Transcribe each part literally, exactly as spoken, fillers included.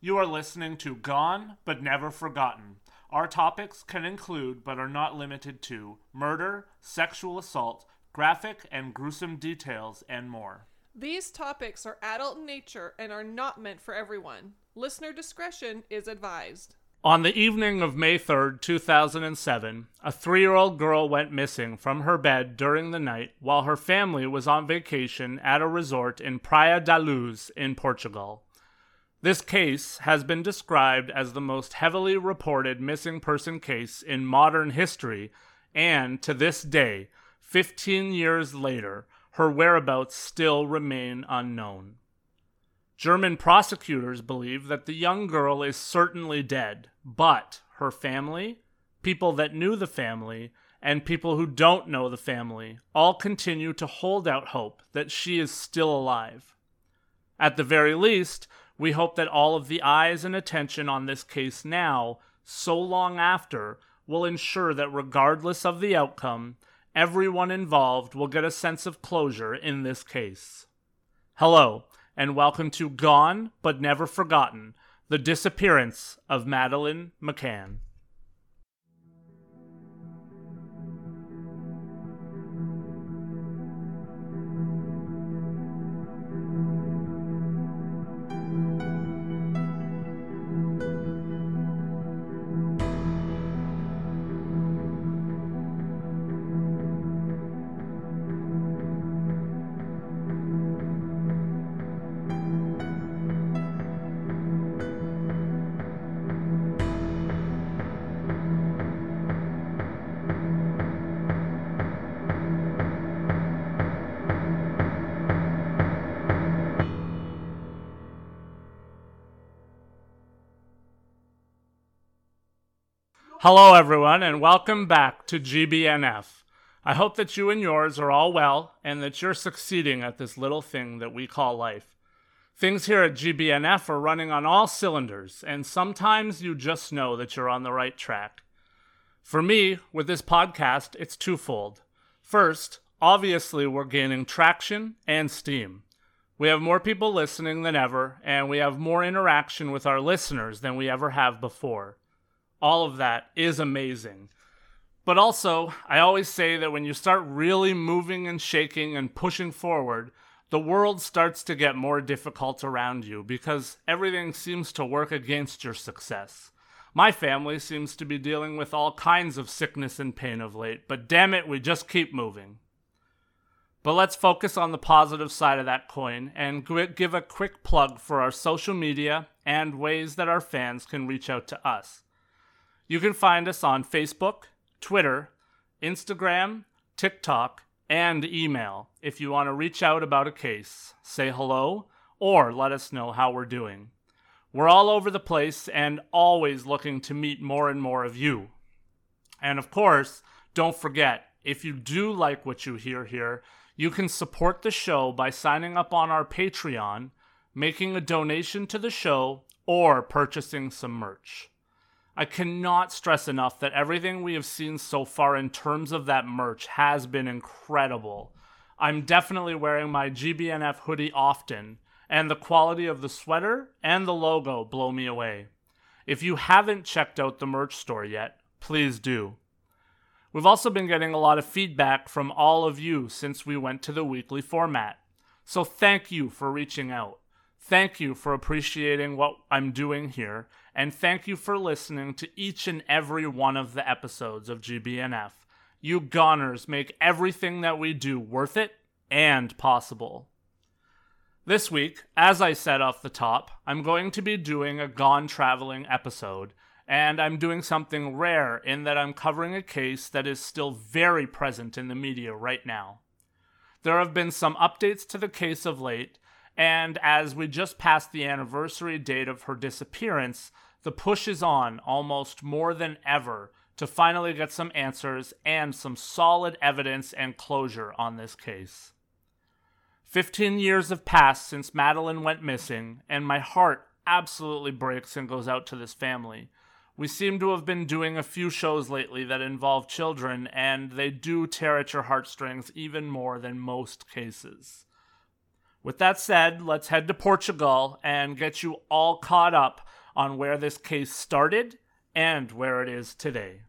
You are listening to Gone But Never Forgotten. Our topics can include, but are not limited to, murder, sexual assault, graphic and gruesome details, and more. These topics are adult in nature and are not meant for everyone. Listener discretion is advised. On the evening of May third, two thousand seven, a three-year-old girl went missing from her bed during the night while her family was on vacation at a resort in Praia da Luz in Portugal. This case has been described as the most heavily reported missing person case in modern history, and to this day, fifteen years later, her whereabouts still remain unknown. German prosecutors believe that the young girl is certainly dead, but her family, people that knew the family, and people who don't know the family all continue to hold out hope that she is still alive. At the very least, we hope that all of the eyes and attention on this case now, so long after, will ensure that regardless of the outcome, everyone involved will get a sense of closure in this case. Hello, and welcome to Gone But Never Forgotten, the disappearance of Madeleine McCann. Hello, everyone, and welcome back to G B N F. I hope that you and yours are all well and that you're succeeding at this little thing that we call life. Things here at G B N F are running on all cylinders, and sometimes you just know that you're on the right track. For me, with this podcast, it's twofold. First, obviously, we're gaining traction and steam. We have more people listening than ever, and we have more interaction with our listeners than we ever have before. All of that is amazing. But also, I always say that when you start really moving and shaking and pushing forward, the world starts to get more difficult around you because everything seems to work against your success. My family seems to be dealing with all kinds of sickness and pain of late, but damn it, we just keep moving. But let's focus on the positive side of that coin and give a quick plug for our social media and ways that our fans can reach out to us. You can find us on Facebook, Twitter, Instagram, TikTok, and email if you want to reach out about a case, say hello, or let us know how we're doing. We're all over the place and always looking to meet more and more of you. And of course, don't forget, if you do like what you hear here, you can support the show by signing up on our Patreon, making a donation to the show, or purchasing some merch. I cannot stress enough that everything we have seen so far in terms of that merch has been incredible. I'm definitely wearing my G B N F hoodie often, and the quality of the sweater and the logo blow me away. If you haven't checked out the merch store yet, please do. We've also been getting a lot of feedback from all of you since we went to the weekly format. So thank you for reaching out. Thank you for appreciating what I'm doing here, and thank you for listening to each and every one of the episodes of G B N F. You goners make everything that we do worth it and possible. This week, as I said off the top, I'm going to be doing a Gone Traveling episode, and I'm doing something rare in that I'm covering a case that is still very present in the media right now. There have been some updates to the case of late, and as we just passed the anniversary date of her disappearance, the push is on almost more than ever to finally get some answers and some solid evidence and closure on this case. Fifteen years have passed since Madeleine went missing, and my heart absolutely breaks and goes out to this family. We seem to have been doing a few shows lately that involve children, and they do tear at your heartstrings even more than most cases. With that said, let's head to Portugal and get you all caught up on where this case started and where it is today.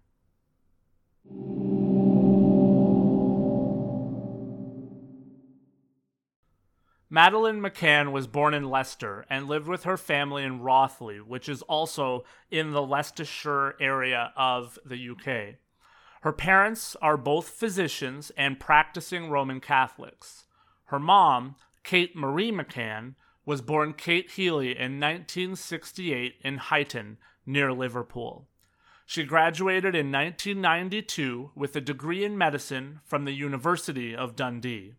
Madeleine McCann was born in Leicester and lived with her family in Rothley, which is also in the Leicestershire area of the U K. Her parents are both physicians and practicing Roman Catholics. Her mom, Kate Marie McCann, was born Kate Healy in nineteen sixty-eight in Hyten, near Liverpool. She graduated in nineteen ninety-two with a degree in medicine from the University of Dundee.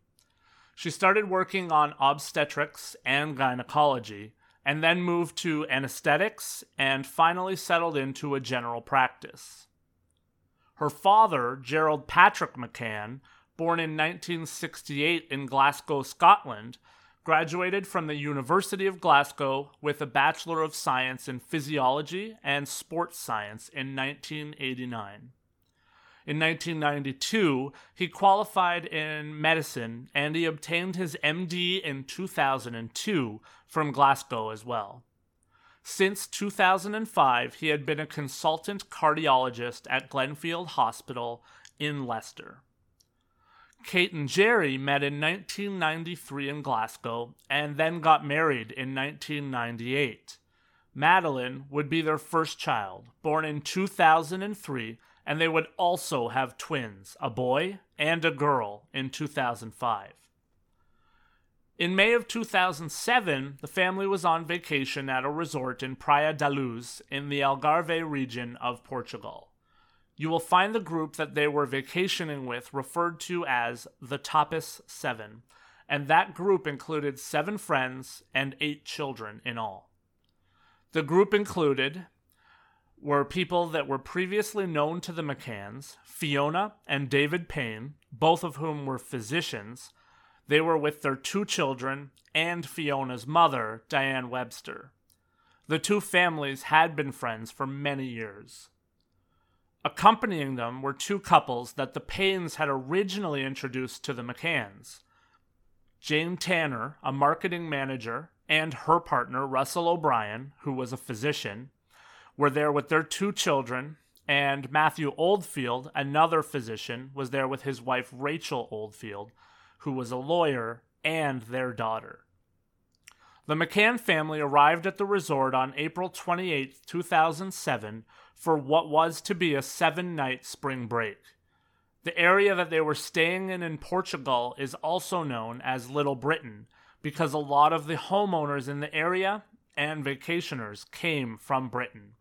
She started working on obstetrics and gynecology, and then moved to anesthetics and finally settled into a general practice. Her father, Gerald Patrick McCann, born in nineteen sixty-eight in Glasgow, Scotland, graduated from the University of Glasgow with a Bachelor of Science in Physiology and Sports Science in nineteen eighty-nine. In nineteen ninety-two, he qualified in medicine, and he obtained his M D in two thousand two from Glasgow as well. Since two thousand five, he had been a consultant cardiologist at Glenfield Hospital in Leicester. Kate and Jerry met in nineteen ninety-three in Glasgow, and then got married in nineteen ninety-eight. Madeleine would be their first child, born in two thousand three, and they would also have twins, a boy and a girl, in two thousand five. In May of two thousand seven, the family was on vacation at a resort in Praia da Luz in the Algarve region of Portugal. You will find the group that they were vacationing with referred to as the Tapas Seven, and that group included seven friends and eight children in all. The group included were people that were previously known to the McCanns, Fiona and David Payne, both of whom were physicians. They were with their two children and Fiona's mother, Diane Webster. The two families had been friends for many years. Accompanying them were two couples that the Paynes had originally introduced to the McCanns. Jane Tanner, a marketing manager, and her partner, Russell O'Brien, who was a physician, were there with their two children, and Matthew Oldfield, another physician, was there with his wife Rachel Oldfield, who was a lawyer, and their daughter. The McCann family arrived at the resort on April twenty-eighth, two thousand seven, for what was to be a seven-night spring break. The area that they were staying in in Portugal is also known as Little Britain, because a lot of the homeowners in the area and vacationers came from Britain.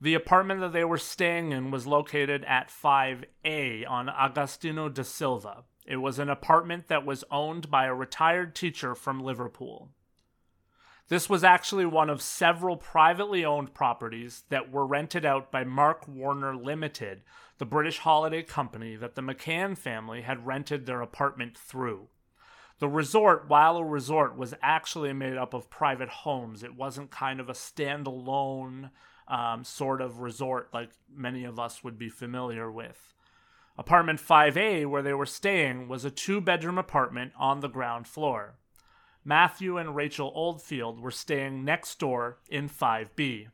The apartment that they were staying in was located at five A on Agostinho da Silva. It was an apartment that was owned by a retired teacher from Liverpool. This was actually one of several privately owned properties that were rented out by Mark Warner Limited, the British holiday company that the McCann family had rented their apartment through. The resort, while a resort, was actually made up of private homes. It wasn't kind of a standalone um, sort of resort like many of us would be familiar with. Apartment five A, where they were staying, was a two-bedroom apartment on the ground floor. Matthew and Rachel Oldfield were staying next door in five B.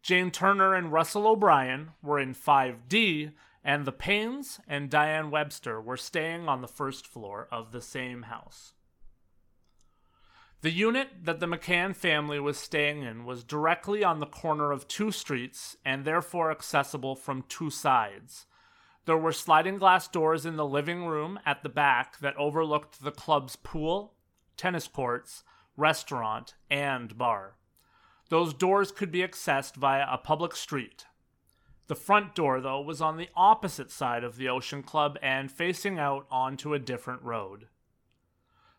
Jane Turner and Russell O'Brien were in five D, and the Paynes and Diane Webster were staying on the first floor of the same house. The unit that the McCann family was staying in was directly on the corner of two streets and therefore accessible from two sides. There were sliding glass doors in the living room at the back that overlooked the club's pool, tennis courts, restaurant, and bar. Those doors could be accessed via a public street. The front door, though, was on the opposite side of the Ocean Club and facing out onto a different road.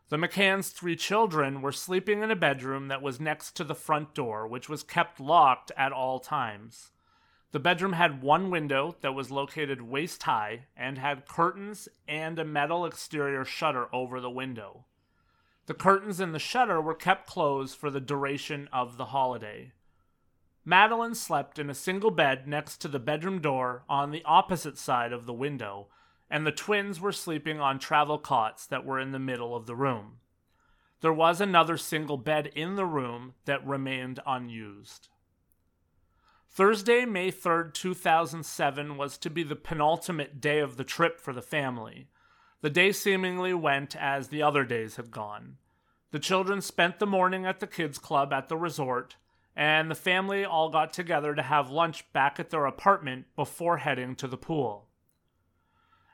The McCann's three children were sleeping in a bedroom that was next to the front door, which was kept locked at all times. The bedroom had one window that was located waist-high and had curtains and a metal exterior shutter over the window. The curtains and the shutter were kept closed for the duration of the holiday. Madeleine slept in a single bed next to the bedroom door on the opposite side of the window, and the twins were sleeping on travel cots that were in the middle of the room. There was another single bed in the room that remained unused. Thursday, May third, two thousand seven was to be the penultimate day of the trip for the family. The day seemingly went as the other days had gone. The children spent the morning at the kids' club at the resort, and the family all got together to have lunch back at their apartment before heading to the pool.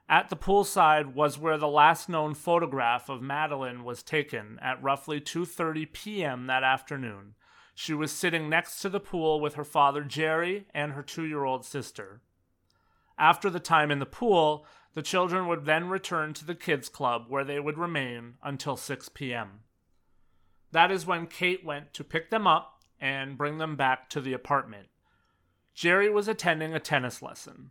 At the poolside was where the last known photograph of Madeleine was taken at roughly two thirty p.m. that afternoon. She was sitting next to the pool with her father Jerry and her two-year-old sister. After the time in the pool, the children would then return to the kids' club where they would remain until six p.m. That is when Kate went to pick them up and bring them back to the apartment. Jerry was attending a tennis lesson.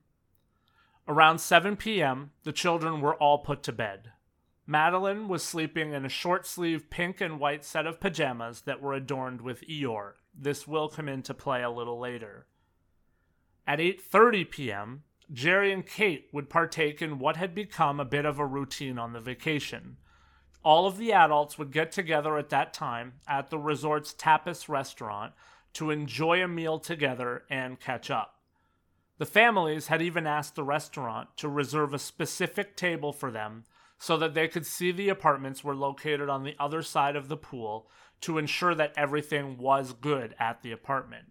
Around seven p.m., the children were all put to bed. Madeleine was sleeping in a short-sleeved pink and white set of pajamas that were adorned with Eeyore. This will come into play a little later. At eight thirty p.m., Jerry and Kate would partake in what had become a bit of a routine on the vacation. All of the adults would get together at that time at the resort's tapas restaurant to enjoy a meal together and catch up. The families had even asked the restaurant to reserve a specific table for them so that they could see the apartments were located on the other side of the pool to ensure that everything was good at the apartment.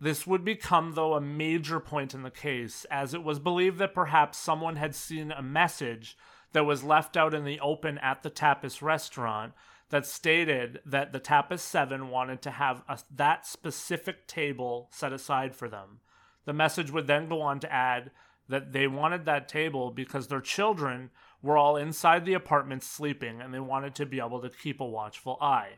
This would become, though, a major point in the case, as it was believed that perhaps someone had seen a message that was left out in the open at the tapas restaurant that stated that the Tapas seven wanted to have a, that specific table set aside for them. The message would then go on to add that they wanted that table because their children were all inside the apartment sleeping and they wanted to be able to keep a watchful eye.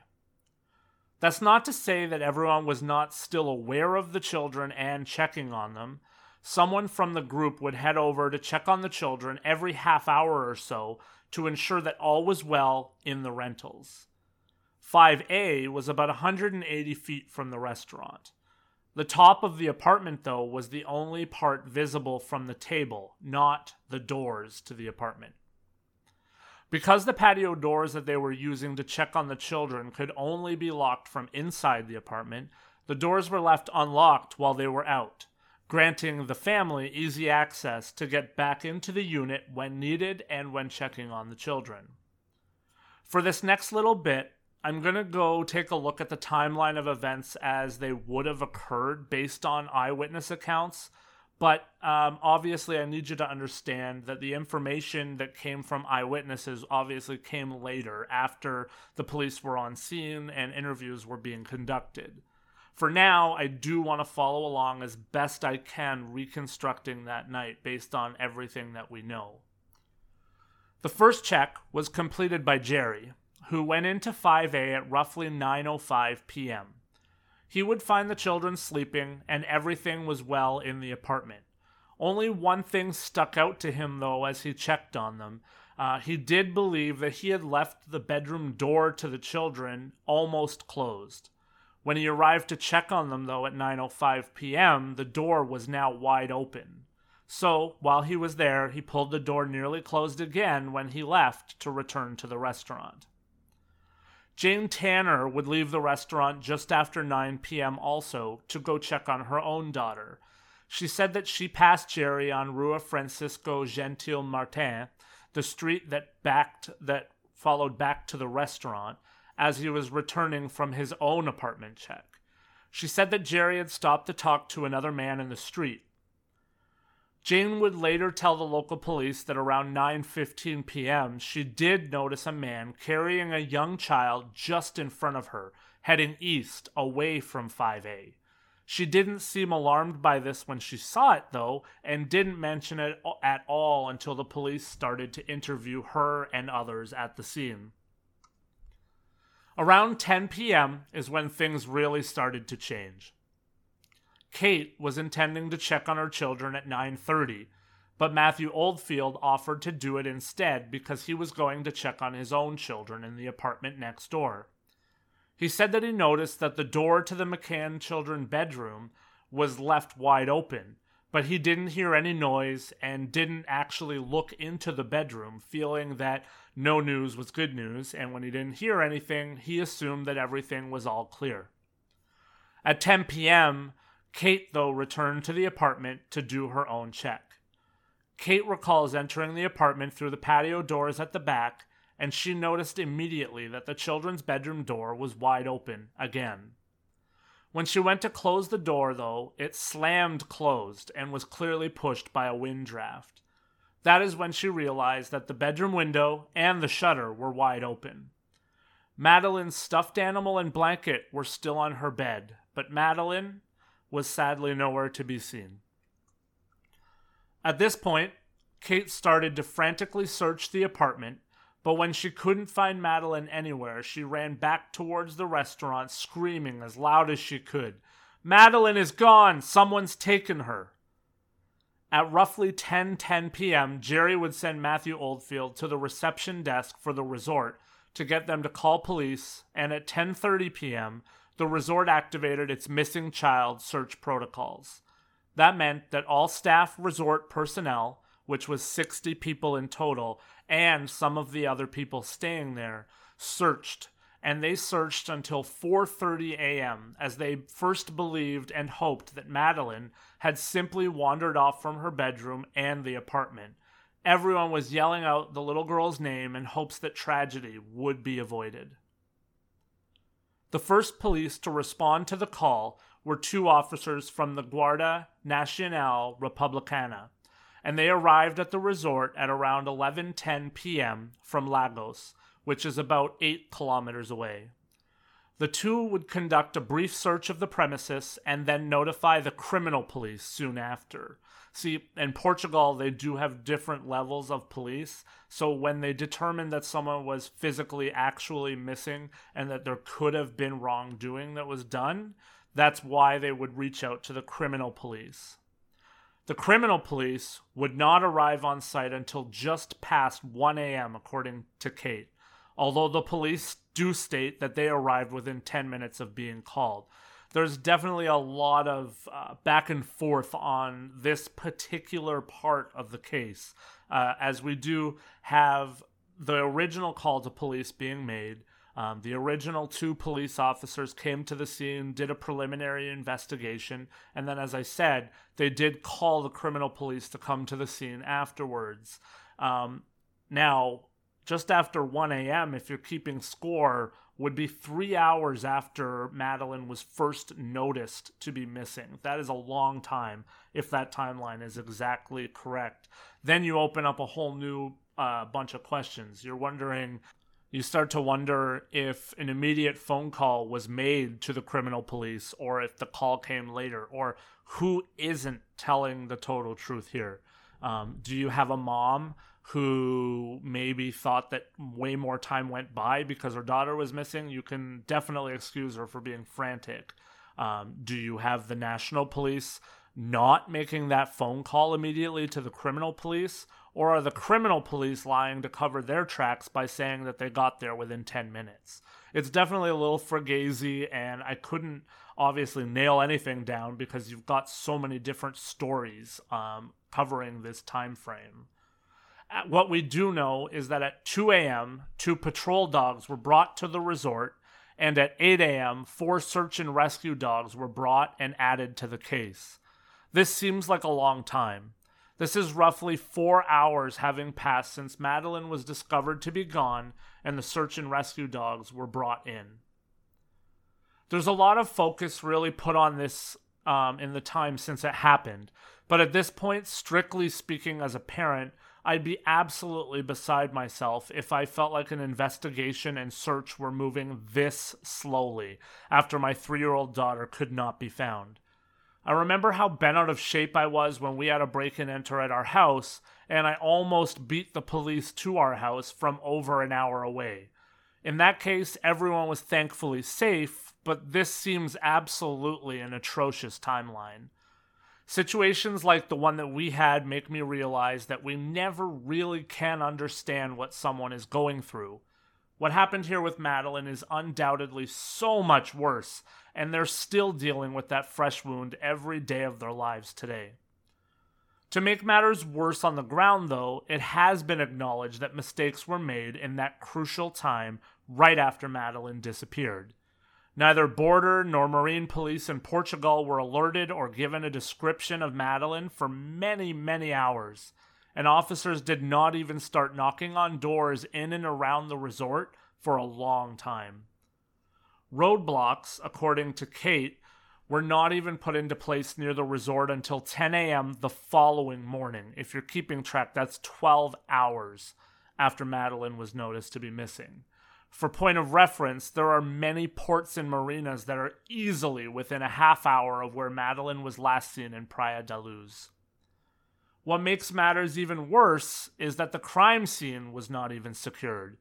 That's not to say that everyone was not still aware of the children and checking on them. Someone from the group would head over to check on the children every half hour or so to ensure that all was well in the rentals. five A was about one hundred eighty feet from the restaurant. The top of the apartment, though, was the only part visible from the table, not the doors to the apartment. Because the patio doors that they were using to check on the children could only be locked from inside the apartment, the doors were left unlocked while they were out, granting the family easy access to get back into the unit when needed and when checking on the children. For this next little bit, I'm going to go take a look at the timeline of events as they would have occurred based on eyewitness accounts, but um, obviously I need you to understand that the information that came from eyewitnesses obviously came later, after the police were on scene and interviews were being conducted. For now, I do want to follow along as best I can reconstructing that night based on everything that we know. The first check was completed by Jerry, who went into five A at roughly nine oh five p.m. He would find the children sleeping and everything was well in the apartment. Only one thing stuck out to him, though, as he checked on them. Uh, he did believe that he had left the bedroom door to the children almost closed. When he arrived to check on them, though, at nine oh five p.m., the door was now wide open. So, while he was there, he pulled the door nearly closed again when he left to return to the restaurant. Jane Tanner would leave the restaurant just after nine p.m. also to go check on her own daughter. She said that she passed Jerry on Rua Francisco Gentil Martin, the street that backed that followed back to the restaurant, as he was returning from his own apartment check. She said that Jerry had stopped to talk to another man in the street. Jane would later tell the local police that around nine fifteen p.m., she did notice a man carrying a young child just in front of her, heading east, away from five A. She didn't seem alarmed by this when she saw it, though, and didn't mention it at all until the police started to interview her and others at the scene. Around ten p.m. is when things really started to change. Kate was intending to check on her children at nine thirty, but Matthew Oldfield offered to do it instead because he was going to check on his own children in the apartment next door. He said that he noticed that the door to the McCann children's bedroom was left wide open, but he didn't hear any noise and didn't actually look into the bedroom, feeling that no news was good news, and when he didn't hear anything, he assumed that everything was all clear. At ten p.m., Kate, though, returned to the apartment to do her own check. Kate recalls entering the apartment through the patio doors at the back, and she noticed immediately that the children's bedroom door was wide open again. When she went to close the door, though, it slammed closed and was clearly pushed by a wind draft. That is when she realized that the bedroom window and the shutter were wide open. Madeleine's stuffed animal and blanket were still on her bed, but Madeleine was sadly nowhere to be seen. At this point, Kate started to frantically search the apartment, but when she couldn't find Madeleine anywhere, she ran back towards the restaurant, screaming as loud as she could, "Madeleine is gone! Someone's taken her!" At roughly ten ten p.m., Jerry would send Matthew Oldfield to the reception desk for the resort to get them to call police, and at ten thirty p.m., the resort activated its missing child search protocols. That meant that all staff resort personnel, which was sixty people in total, and some of the other people staying there, searched. And they searched until four thirty a.m. as they first believed and hoped that Madeleine had simply wandered off from her bedroom and the apartment. Everyone was yelling out the little girl's name in hopes that tragedy would be avoided. The first police to respond to the call were two officers from the Guarda Nacional Republicana, and they arrived at the resort at around eleven ten p.m. from Lagos, which is about eight kilometers away. The two would conduct a brief search of the premises and then notify the criminal police soon after. See, in Portugal, they do have different levels of police, so when they determined that someone was physically actually missing and that there could have been wrongdoing that was done, that's why they would reach out to the criminal police. The criminal police would not arrive on site until just past one a.m., according to Kate, although the police do state that they arrived within ten minutes of being called. There's definitely a lot of uh, back and forth on this particular part of the case, uh, as we do have the original call to police being made. Um, the original two police officers came to the scene, did a preliminary investigation, and then, as I said, they did call the criminal police to come to the scene afterwards. Um, now, just after one a.m., if you're keeping score, would be three hours after Madeleine was first noticed to be missing. That is a long time, if that timeline is exactly correct. Then you open up a whole new uh, bunch of questions. You're wondering... You start to wonder if an immediate phone call was made to the criminal police or if the call came later, or who isn't telling the total truth here. Um, do you have a mom who maybe thought that way more time went by because her daughter was missing? You can definitely excuse her for being frantic. Um, do you have the national police not making that phone call immediately to the criminal police? Or are the criminal police lying to cover their tracks by saying that they got there within ten minutes? It's definitely a little fugazi, and I couldn't obviously nail anything down because you've got so many different stories um, covering this time frame. What we do know is that at two a.m., two patrol dogs were brought to the resort, and at eight a.m., four search and rescue dogs were brought and added to the case. This seems like a long time. This is roughly four hours having passed since Madeleine was discovered to be gone and the search and rescue dogs were brought in. There's a lot of focus really put on this um, in the time since it happened, but at this point, strictly speaking as a parent, I'd be absolutely beside myself if I felt like an investigation and search were moving this slowly after my three-year-old daughter could not be found. I remember how bent out of shape I was when we had a break-and-enter at our house, and I almost beat the police to our house from over an hour away. In that case, everyone was thankfully safe, but this seems absolutely an atrocious timeline. Situations like the one that we had make me realize that we never really can understand what someone is going through. What happened here with Madeleine is undoubtedly so much worse, and they're still dealing with that fresh wound every day of their lives today. To make matters worse on the ground, though, it has been acknowledged that mistakes were made in that crucial time right after Madeleine disappeared. Neither border nor marine police in Portugal were alerted or given a description of Madeleine for many, many hours, and officers did not even start knocking on doors in and around the resort for a long time. Roadblocks, according to Kate, were not even put into place near the resort until ten a.m. the following morning. If you're keeping track, that's twelve hours after Madeleine was noticed to be missing. For point of reference, there are many ports and marinas that are easily within a half hour of where Madeleine was last seen in Praia da Luz. What makes matters even worse is that the crime scene was not even secured.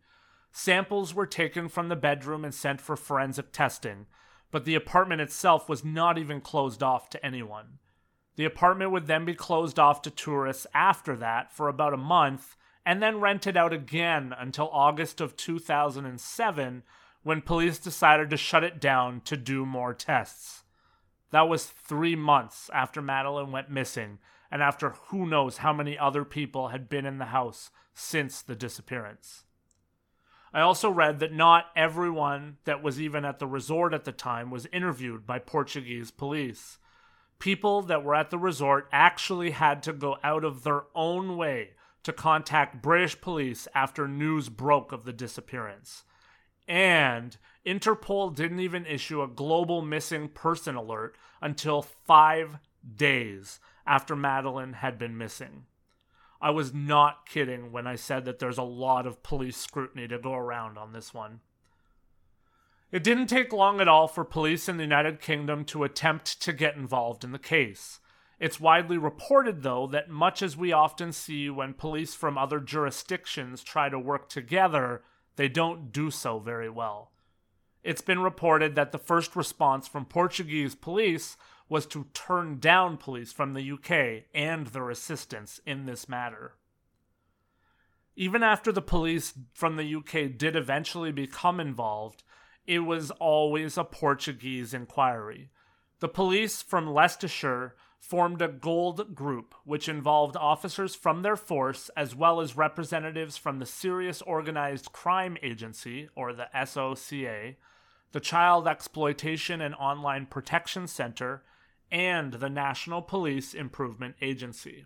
Samples were taken from the bedroom and sent for forensic testing, but the apartment itself was not even closed off to anyone. The apartment would then be closed off to tourists after that for about a month, and then rented out again until August of two thousand seven, when police decided to shut it down to do more tests. That was three months after Madeleine went missing, and after who knows how many other people had been in the house since the disappearance. I also read that not everyone that was even at the resort at the time was interviewed by Portuguese police. People that were at the resort actually had to go out of their own way to contact British police after news broke of the disappearance. And Interpol didn't even issue a global missing person alert until five days after Madeleine had been missing. I was not kidding when I said that there's a lot of police scrutiny to go around on this one. It didn't take long at all for police in the United Kingdom to attempt to get involved in the case. It's widely reported, though, that much as we often see when police from other jurisdictions try to work together, they don't do so very well. It's been reported that the first response from Portuguese police was to turn down police from the U K and their assistance in this matter. Even after the police from the U K did eventually become involved, it was always a Portuguese inquiry. The police from Leicestershire formed a gold group, which involved officers from their force as well as representatives from the Serious Organized Crime Agency, or the S O C A, the Child Exploitation and Online Protection Center, and the National Police Improvement Agency.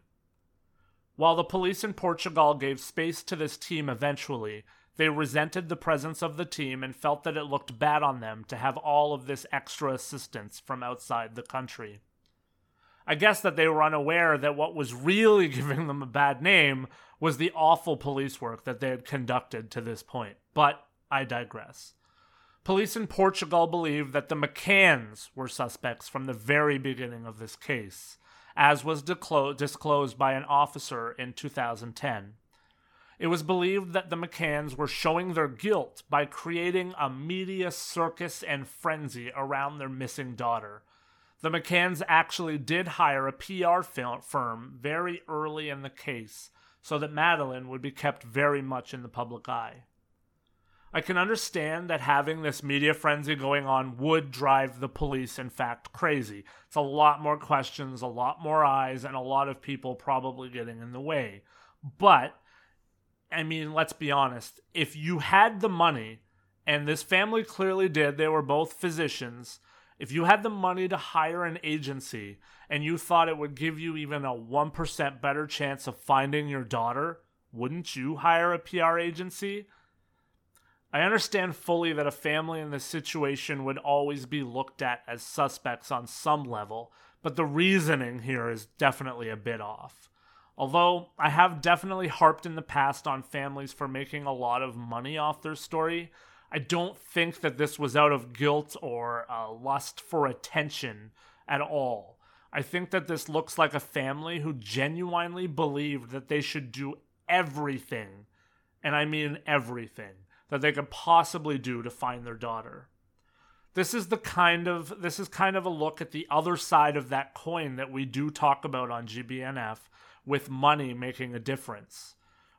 While the police in Portugal gave space to this team eventually, they resented the presence of the team and felt that it looked bad on them to have all of this extra assistance from outside the country. I guess that they were unaware that what was really giving them a bad name was the awful police work that they had conducted to this point, but I digress. Police in Portugal believe that the McCanns were suspects from the very beginning of this case, as was disclo- disclosed by an officer in two thousand ten. It was believed that the McCanns were showing their guilt by creating a media circus and frenzy around their missing daughter. The McCanns actually did hire a P R firm very early in the case so that Madeleine would be kept very much in the public eye. I can understand that having this media frenzy going on would drive the police, in fact, crazy. It's a lot more questions, a lot more eyes, and a lot of people probably getting in the way. But, I mean, let's be honest. If you had the money, and this family clearly did, they were both physicians, if you had the money to hire an agency and you thought it would give you even a one percent better chance of finding your daughter, wouldn't you hire a P R agency? I understand fully that a family in this situation would always be looked at as suspects on some level, but the reasoning here is definitely a bit off. Although I have definitely harped in the past on families for making a lot of money off their story, I don't think that this was out of guilt or uh, lust for attention at all. I think that this looks like a family who genuinely believed that they should do everything, and I mean everything, that they could possibly do to find their daughter. This is the kind of this is kind of a look at the other side of that coin that we do talk about on G B N F, with money making a difference.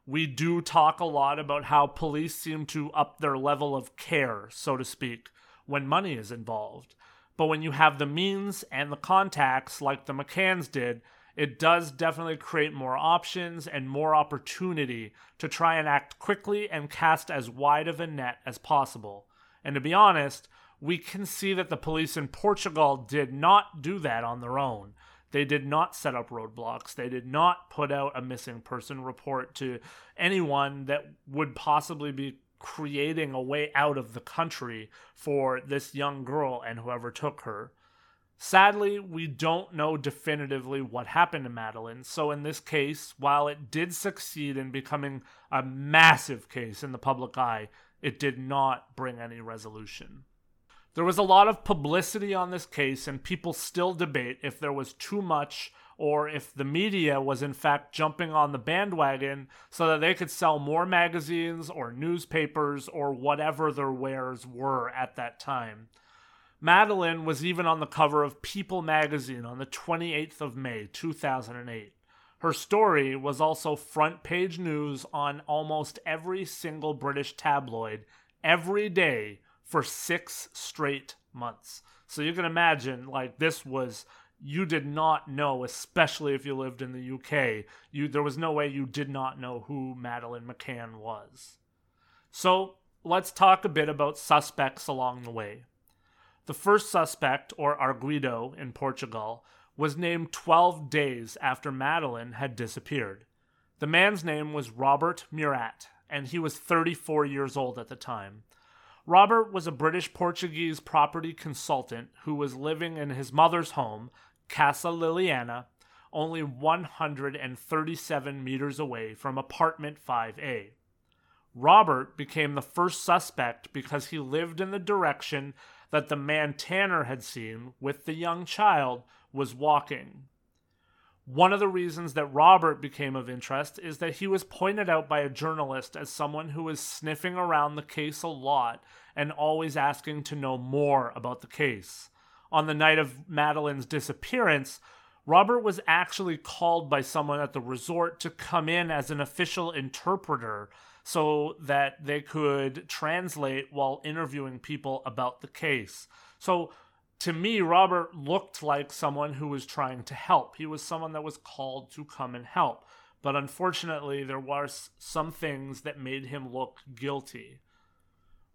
We do talk a lot about how police seem to up their level of care, so to speak, when money is involved. But when you have the means and the contacts like the McCanns did, It does definitely create more options and more opportunity to try and act quickly and cast as wide of a net as possible. And to be honest, we can see that the police in Portugal did not do that on their own. They did not set up roadblocks. They did not put out a missing person report to anyone that would possibly be creating a way out of the country for this young girl and whoever took her. Sadly, we don't know definitively what happened to Madeleine, so in this case, while it did succeed in becoming a massive case in the public eye, it did not bring any resolution. There was a lot of publicity on this case, and people still debate if there was too much or if the media was in fact jumping on the bandwagon so that they could sell more magazines or newspapers or whatever their wares were at that time. Madeleine was even on the cover of People magazine on the twenty-eighth of May, two thousand eight. Her story was also front page news on almost every single British tabloid every day for six straight months. So you can imagine, like, this was, you did not know, especially if you lived in the U K, you there was no way you did not know who Madeleine McCann was. So let's talk a bit about suspects along the way. The first suspect, or arguido in Portugal, was named twelve days after Madeleine had disappeared. The man's name was Robert Murat, and he was thirty-four years old at the time. Robert was a British-Portuguese property consultant who was living in his mother's home, Casa Liliana, only one hundred thirty-seven meters away from apartment five A. Robert became the first suspect because he lived in the direction that the man Tanner had seen with the young child was walking. One of the reasons that Robert became of interest is that he was pointed out by a journalist as someone who was sniffing around the case a lot and always asking to know more about the case. On the night of Madeleine's disappearance, Robert was actually called by someone at the resort to come in as an official interpreter so that they could translate while interviewing people about the case. So to me, Robert looked like someone who was trying to help. He was someone that was called to come and help. But unfortunately, there were some things that made him look guilty.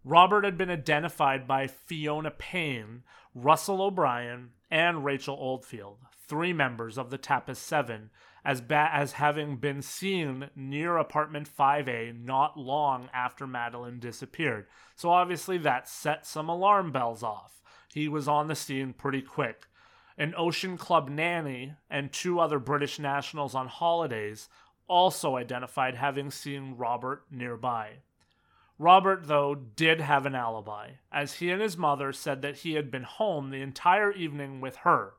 Robert had been identified by Fiona Payne, Russell O'Brien, and Rachel Oldfield, three members of the Tapas Seven, as ba- as having been seen near apartment five A not long after Madeleine disappeared. So obviously that set some alarm bells off. He was on the scene pretty quick. An Ocean Club nanny and two other British nationals on holidays also identified having seen Robert nearby. Robert, though, did have an alibi, as he and his mother said that he had been home the entire evening with her.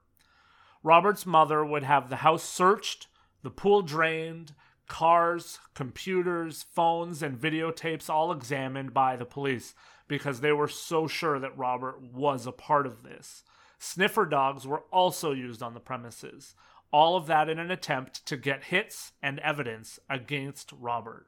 Robert's mother would have the house searched, the pool drained, cars, computers, phones, and videotapes all examined by the police because they were so sure that Robert was a part of this. Sniffer dogs were also used on the premises, all of that in an attempt to get hits and evidence against Robert.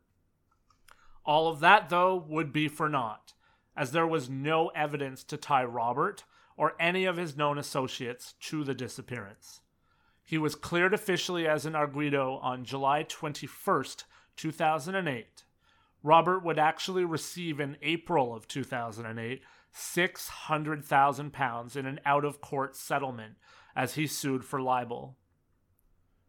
All of that, though, would be for naught, as there was no evidence to tie Robert or any of his known associates to the disappearance. He was cleared officially as an arguido on July twenty-first, two thousand eight. Robert would actually receive in April of two thousand eight six hundred thousand pounds in an out-of-court settlement as he sued for libel.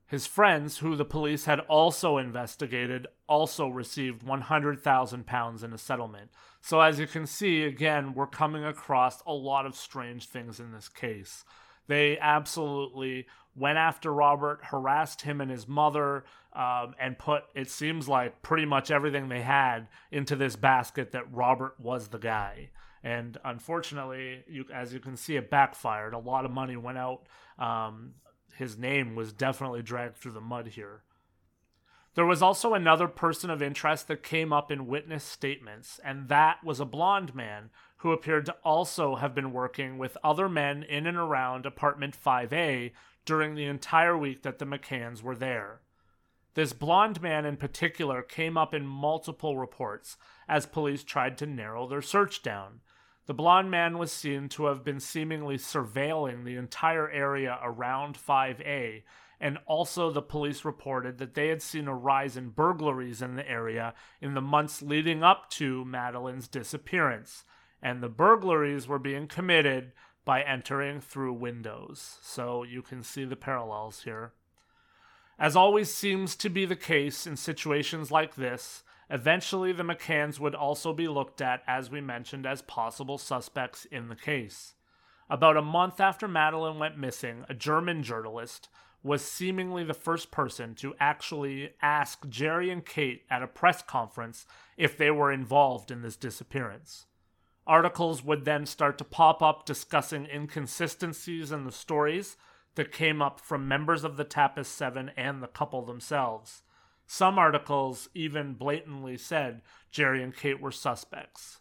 His friends, who the police had also investigated, also received one hundred thousand pounds in a settlement. So as you can see, again, we're coming across a lot of strange things in this case. They absolutely went after Robert, harassed him and his mother, um, and put, it seems like, pretty much everything they had into this basket that Robert was the guy. And unfortunately, you, as you can see, it backfired. A lot of money went out. Um, His name was definitely dragged through the mud here. There was also another person of interest that came up in witness statements, and that was a blonde man who appeared to also have been working with other men in and around apartment five A during the entire week that the McCanns were there. This blonde man in particular came up in multiple reports as police tried to narrow their search down. The blonde man was seen to have been seemingly surveilling the entire area around five A, and also the police reported that they had seen a rise in burglaries in the area in the months leading up to Madeleine's disappearance, and the burglaries were being committed by entering through windows. So you can see the parallels here. As always seems to be the case in situations like this, eventually, the McCanns would also be looked at, as we mentioned, as possible suspects in the case. About a month after Madeleine went missing, a German journalist was seemingly the first person to actually ask Jerry and Kate at a press conference if they were involved in this disappearance. Articles would then start to pop up discussing inconsistencies in the stories that came up from members of the Tapas Seven and the couple themselves. Some articles even blatantly said Jerry and Kate were suspects.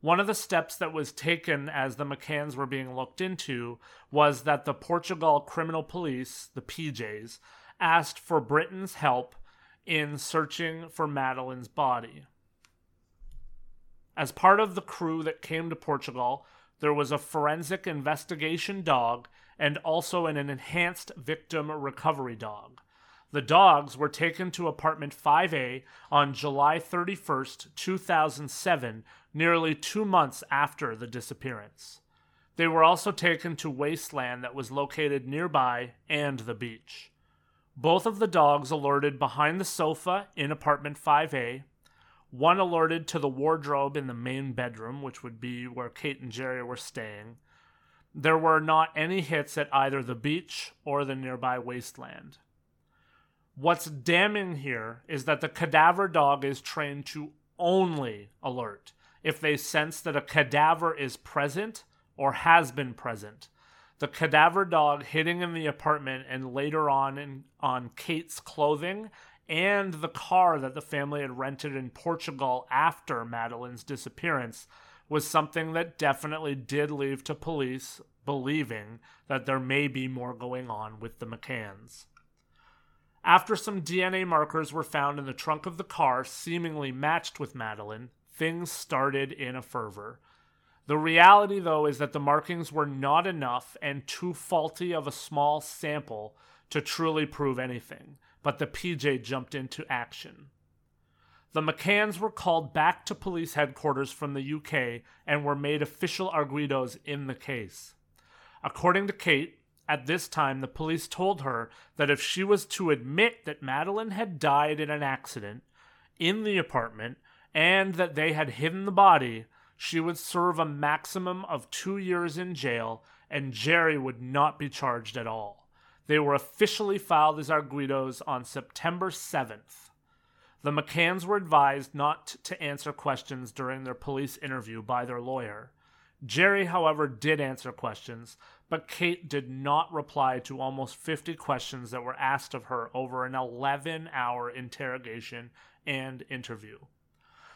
One of the steps that was taken as the McCanns were being looked into was that the Portugal Criminal Police, the P Js, asked for Britain's help in searching for Madeleine's body. As part of the crew that came to Portugal, there was a forensic investigation dog and also an enhanced victim recovery dog. The dogs were taken to apartment five A on July thirty-first, two thousand seven, nearly two months after the disappearance. They were also taken to wasteland that was located nearby and the beach. Both of the dogs alerted behind the sofa in apartment five A. One alerted to the wardrobe in the main bedroom, which would be where Kate and Jerry were staying. There were not any hits at either the beach or the nearby wasteland. What's damning here is that the cadaver dog is trained to only alert if they sense that a cadaver is present or has been present. The cadaver dog hitting in the apartment and later on in, on Kate's clothing and the car that the family had rented in Portugal after Madeleine's disappearance was something that definitely did leave to police believing that there may be more going on with the McCanns. After some D N A markers were found in the trunk of the car, seemingly matched with Madeleine, things started in a fervor. The reality, though, is that the markings were not enough and too faulty of a small sample to truly prove anything, but the P J jumped into action. The McCanns were called back to police headquarters from the U K and were made official arguidos in the case. According to Kate, at this time, the police told her that if she was to admit that Madeleine had died in an accident in the apartment and that they had hidden the body, she would serve a maximum of two years in jail and Jerry would not be charged at all. They were officially filed as arguidos on September seventh. The McCanns were advised not to answer questions during their police interview by their lawyer. Jerry, however, did answer questions, but Kate did not reply to almost fifty questions that were asked of her over an eleven-hour interrogation and interview.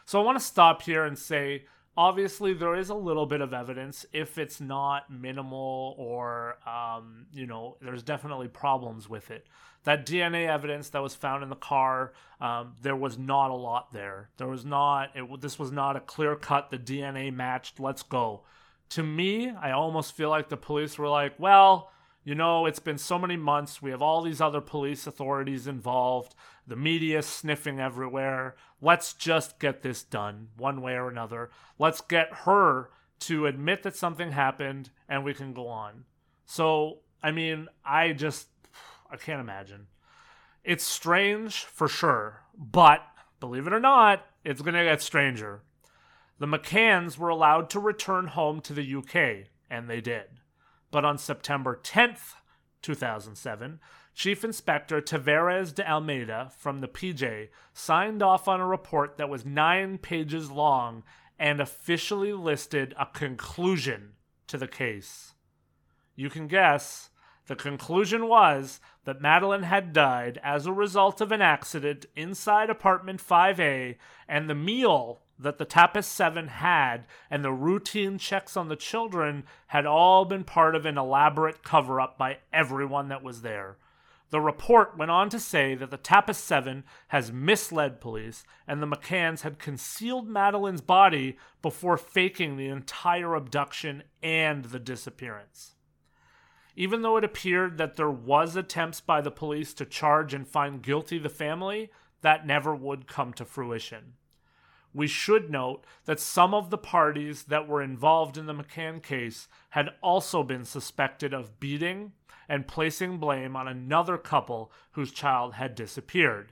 So I want to stop here and say, obviously, there is a little bit of evidence if it's not minimal or, um, you know, there's definitely problems with it. That D N A evidence that was found in the car, um, there was not a lot there. There was not, it, this was not a clear cut, the D N A matched, let's go. To me, I almost feel like the police were like, well, you know, it's been so many months, we have all these other police authorities involved, the media sniffing everywhere, let's just get this done one way or another. Let's get her to admit that something happened and we can go on. So, I mean, I just... I can't imagine. It's strange for sure, but believe it or not, it's going to get stranger. The McCanns were allowed to return home to the U K, and they did. But on September tenth, two thousand seven, Chief Inspector Tavares de Almeida from the P J signed off on a report that was nine pages long and officially listed a conclusion to the case. You can guess. The conclusion was that Madeleine had died as a result of an accident inside apartment five A, and the meal that the Tapas Seven had and the routine checks on the children had all been part of an elaborate cover-up by everyone that was there. The report went on to say that the Tapas Seven has misled police and the McCanns had concealed Madeleine's body before faking the entire abduction and the disappearance. Even though it appeared that there was attempts by the police to charge and find guilty the family, that never would come to fruition. We should note that some of the parties that were involved in the McCann case had also been suspected of beating and placing blame on another couple whose child had disappeared.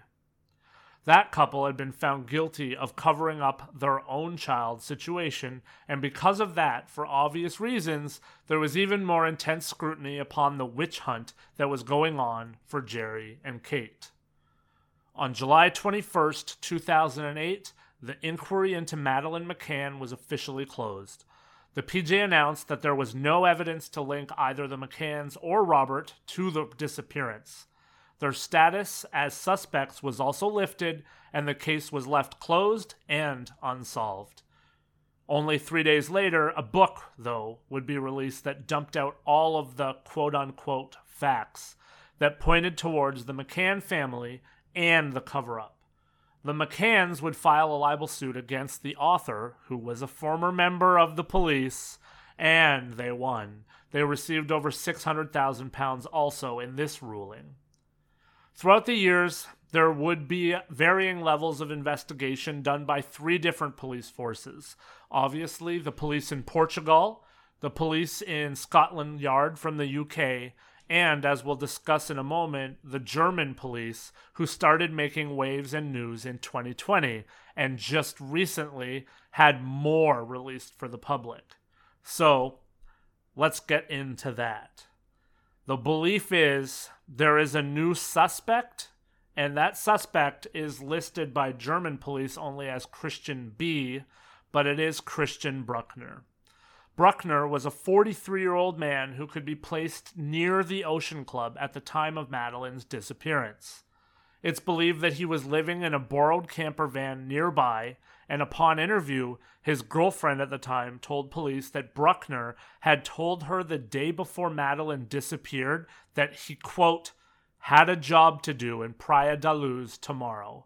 That couple had been found guilty of covering up their own child's situation, and because of that, for obvious reasons, there was even more intense scrutiny upon the witch hunt that was going on for Jerry and Kate. On July twenty-first, two thousand eight, the inquiry into Madeleine McCann was officially closed. The P J announced that there was no evidence to link either the McCanns or Robert to the disappearance. Their status as suspects was also lifted, and the case was left closed and unsolved. Only three days later, a book, though, would be released that dumped out all of the quote-unquote facts that pointed towards the McCann family and the cover-up. The McCanns would file a libel suit against the author, who was a former member of the police, and they won. They received over six hundred thousand pounds also in this ruling. Throughout the years, there would be varying levels of investigation done by three different police forces. Obviously, the police in Portugal, the police in Scotland Yard from the U K, and, as we'll discuss in a moment, the German police, who started making waves and news in twenty twenty, and just recently had more released for the public. So, let's get into that. The belief is there is a new suspect, and that suspect is listed by German police only as Christian B, but it is Christian Bruckner. Bruckner was a forty-three-year-old man who could be placed near the Ocean Club at the time of Madeleine's disappearance. It's believed that he was living in a borrowed camper van nearby, and upon interview, his girlfriend at the time told police that Bruckner had told her the day before Madeleine disappeared that he, quote, had a job to do in Praia da Luz tomorrow.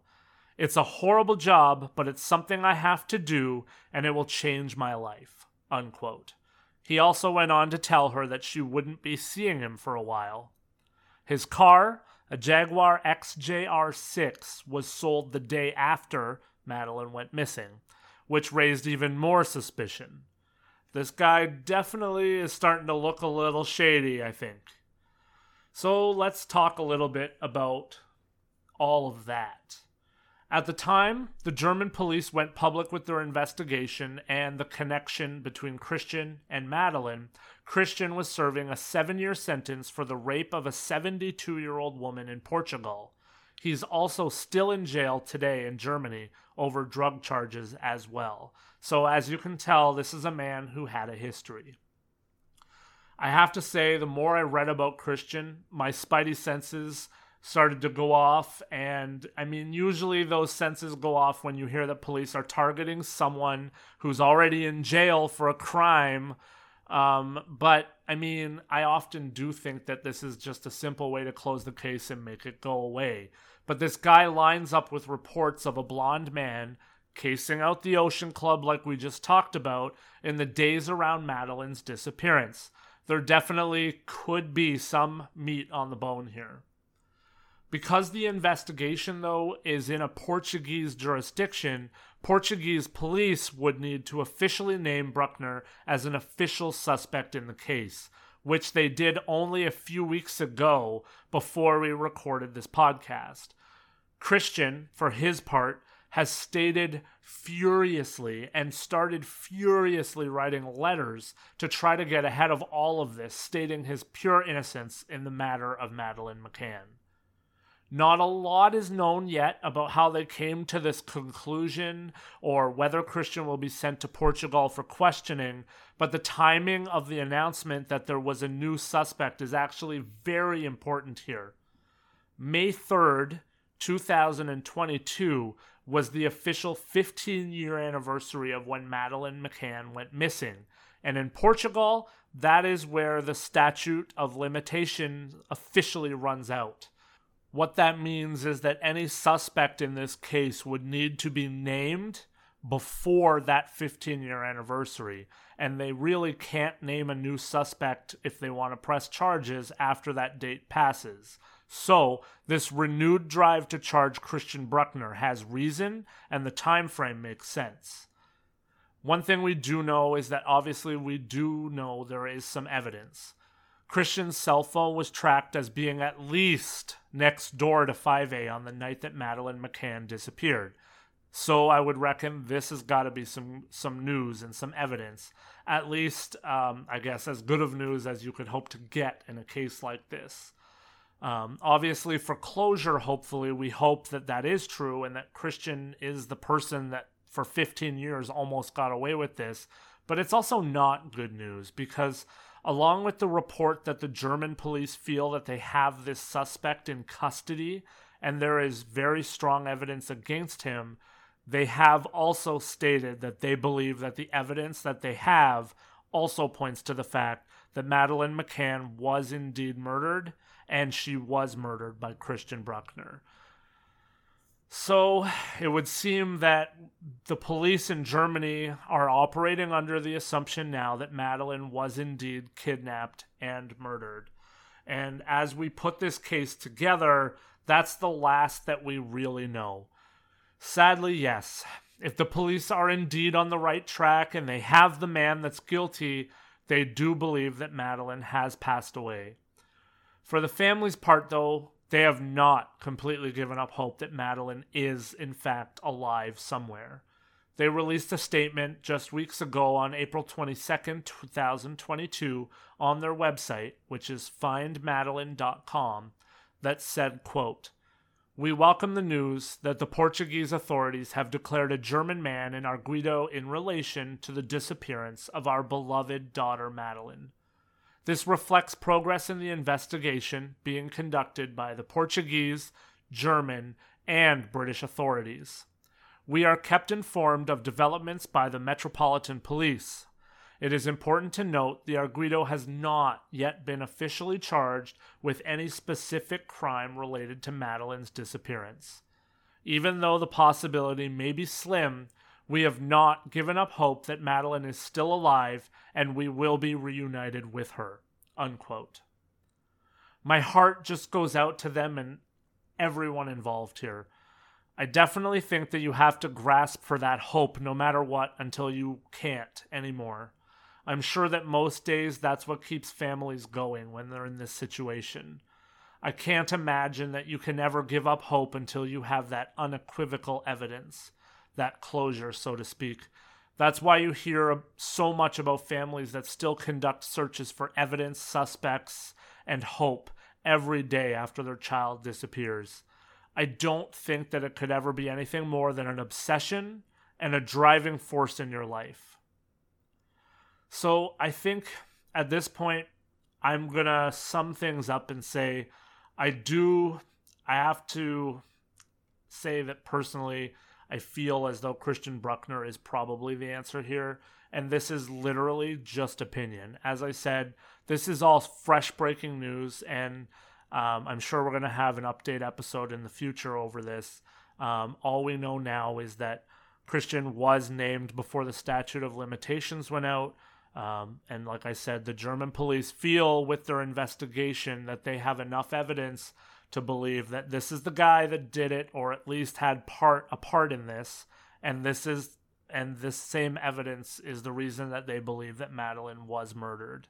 It's a horrible job, but it's something I have to do, and it will change my life. Unquote. He also went on to tell her that she wouldn't be seeing him for a while. His car, a Jaguar X J R six, was sold the day after Madeleine went missing, which raised even more suspicion. This guy definitely is starting to look a little shady, I think. So let's talk a little bit about all of that. At the time, the German police went public with their investigation and the connection between Christian and Madeleine. Christian was serving a seven-year sentence for the rape of a seventy-two-year-old woman in Portugal. He's also still in jail today in Germany over drug charges as well. So as you can tell, this is a man who had a history. I have to say, the more I read about Christian, my spidey senses started to go off, and I mean, usually those senses go off when you hear that police are targeting someone who's already in jail for a crime, um, but I mean, I often do think that this is just a simple way to close the case and make it go away. But this guy lines up with reports of a blonde man casing out the Ocean Club like we just talked about in the days around Madeleine's disappearance. There definitely could be some meat on the bone here. Because the investigation, though, is in a Portuguese jurisdiction, Portuguese police would need to officially name Bruckner as an official suspect in the case, which they did only a few weeks ago before we recorded this podcast. Christian, for his part, has stated furiously and started furiously writing letters to try to get ahead of all of this, stating his pure innocence in the matter of Madeleine McCann. Not a lot is known yet about how they came to this conclusion or whether Christian will be sent to Portugal for questioning, but the timing of the announcement that there was a new suspect is actually very important here. May third, two thousand twenty-two was the official fifteen-year anniversary of when Madeleine McCann went missing, and in Portugal, that is where the statute of limitation officially runs out. What that means is that any suspect in this case would need to be named before that fifteen-year anniversary, and they really can't name a new suspect if they want to press charges after that date passes. So, this renewed drive to charge Christian Bruckner has reason, and the time frame makes sense. One thing we do know is that obviously we do know there is some evidence. Christian's cell phone was tracked as being at least next door to five A on the night that Madeleine McCann disappeared. So I would reckon this has got to be some, some news and some evidence. At least, um, I guess, as good of news as you could hope to get in a case like this. Um, obviously, for closure, hopefully, we hope that that is true and that Christian is the person that for fifteen years almost got away with this. But it's also not good news because along with the report that the German police feel that they have this suspect in custody and there is very strong evidence against him, they have also stated that they believe that the evidence that they have also points to the fact that Madeleine McCann was indeed murdered, and she was murdered by Christian Bruckner. So it would seem that the police in Germany are operating under the assumption now that Madeleine was indeed kidnapped and murdered. And as we put this case together, that's the last that we really know. Sadly, yes. If the police are indeed on the right track and they have the man that's guilty, they do believe that Madeleine has passed away. For the family's part, though, they have not completely given up hope that Madeleine is, in fact, alive somewhere. They released a statement just weeks ago on April twenty-second, twenty twenty-two, on their website, which is find madeline dot com, that said, quote, "We welcome the news that the Portuguese authorities have declared a German man in Arguido in relation to the disappearance of our beloved daughter Madeleine. This reflects progress in the investigation being conducted by the Portuguese, German, and British authorities. We are kept informed of developments by the Metropolitan Police. It is important to note the Arguido has not yet been officially charged with any specific crime related to Madeleine's disappearance. Even though the possibility may be slim, we have not given up hope that Madeleine is still alive and we will be reunited with her." Unquote. My heart just goes out to them and everyone involved here. I definitely think that you have to grasp for that hope no matter what until you can't anymore. I'm sure that most days that's what keeps families going when they're in this situation. I can't imagine that you can ever give up hope until you have that unequivocal evidence, that closure, so to speak. That's why you hear so much about families that still conduct searches for evidence, suspects, and hope every day after their child disappears. I don't think that it could ever be anything more than an obsession and a driving force in your life. So I think at this point, I'm going to sum things up and say, I do, I have to say that personally, I feel as though Christian Bruckner is probably the answer here. And this is literally just opinion. As I said, this is all fresh breaking news. And um, I'm sure we're going to have an update episode in the future over this. Um, all we know now is that Christian was named before the statute of limitations went out. Um, and like I said, the German police feel with their investigation that they have enough evidence to believe that this is the guy that did it, or at least had part a part in this. And this is and this same evidence is the reason that they believe that Madeleine was murdered.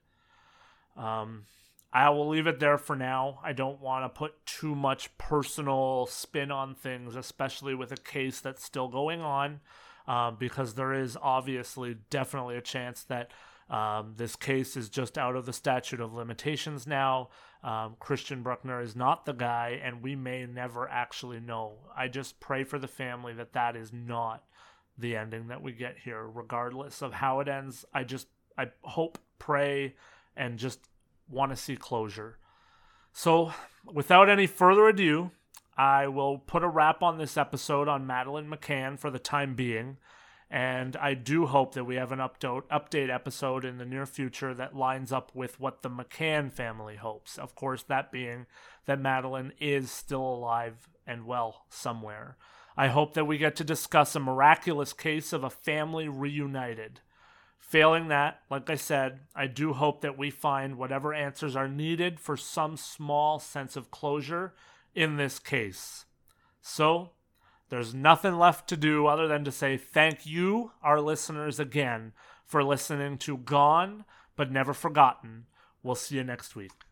Um, I will leave it there for now. I don't want to put too much personal spin on things, especially with a case that's still going on, uh, because there is obviously definitely a chance that Um, this case is just out of the statute of limitations now. Um, Christian Bruckner is not the guy, and we may never actually know. I just pray for the family that that is not the ending that we get here, regardless of how it ends. I just, I hope, pray, and just want to see closure. So, without any further ado, I will put a wrap on this episode on Madeleine McCann for the time being. And I do hope that we have an update episode in the near future that lines up with what the McCann family hopes. Of course, that being that Madeleine is still alive and well somewhere. I hope that we get to discuss a miraculous case of a family reunited. Failing that, like I said, I do hope that we find whatever answers are needed for some small sense of closure in this case. So, there's nothing left to do other than to say thank you, our listeners, again for listening to Gone But Never Forgotten. We'll see you next week.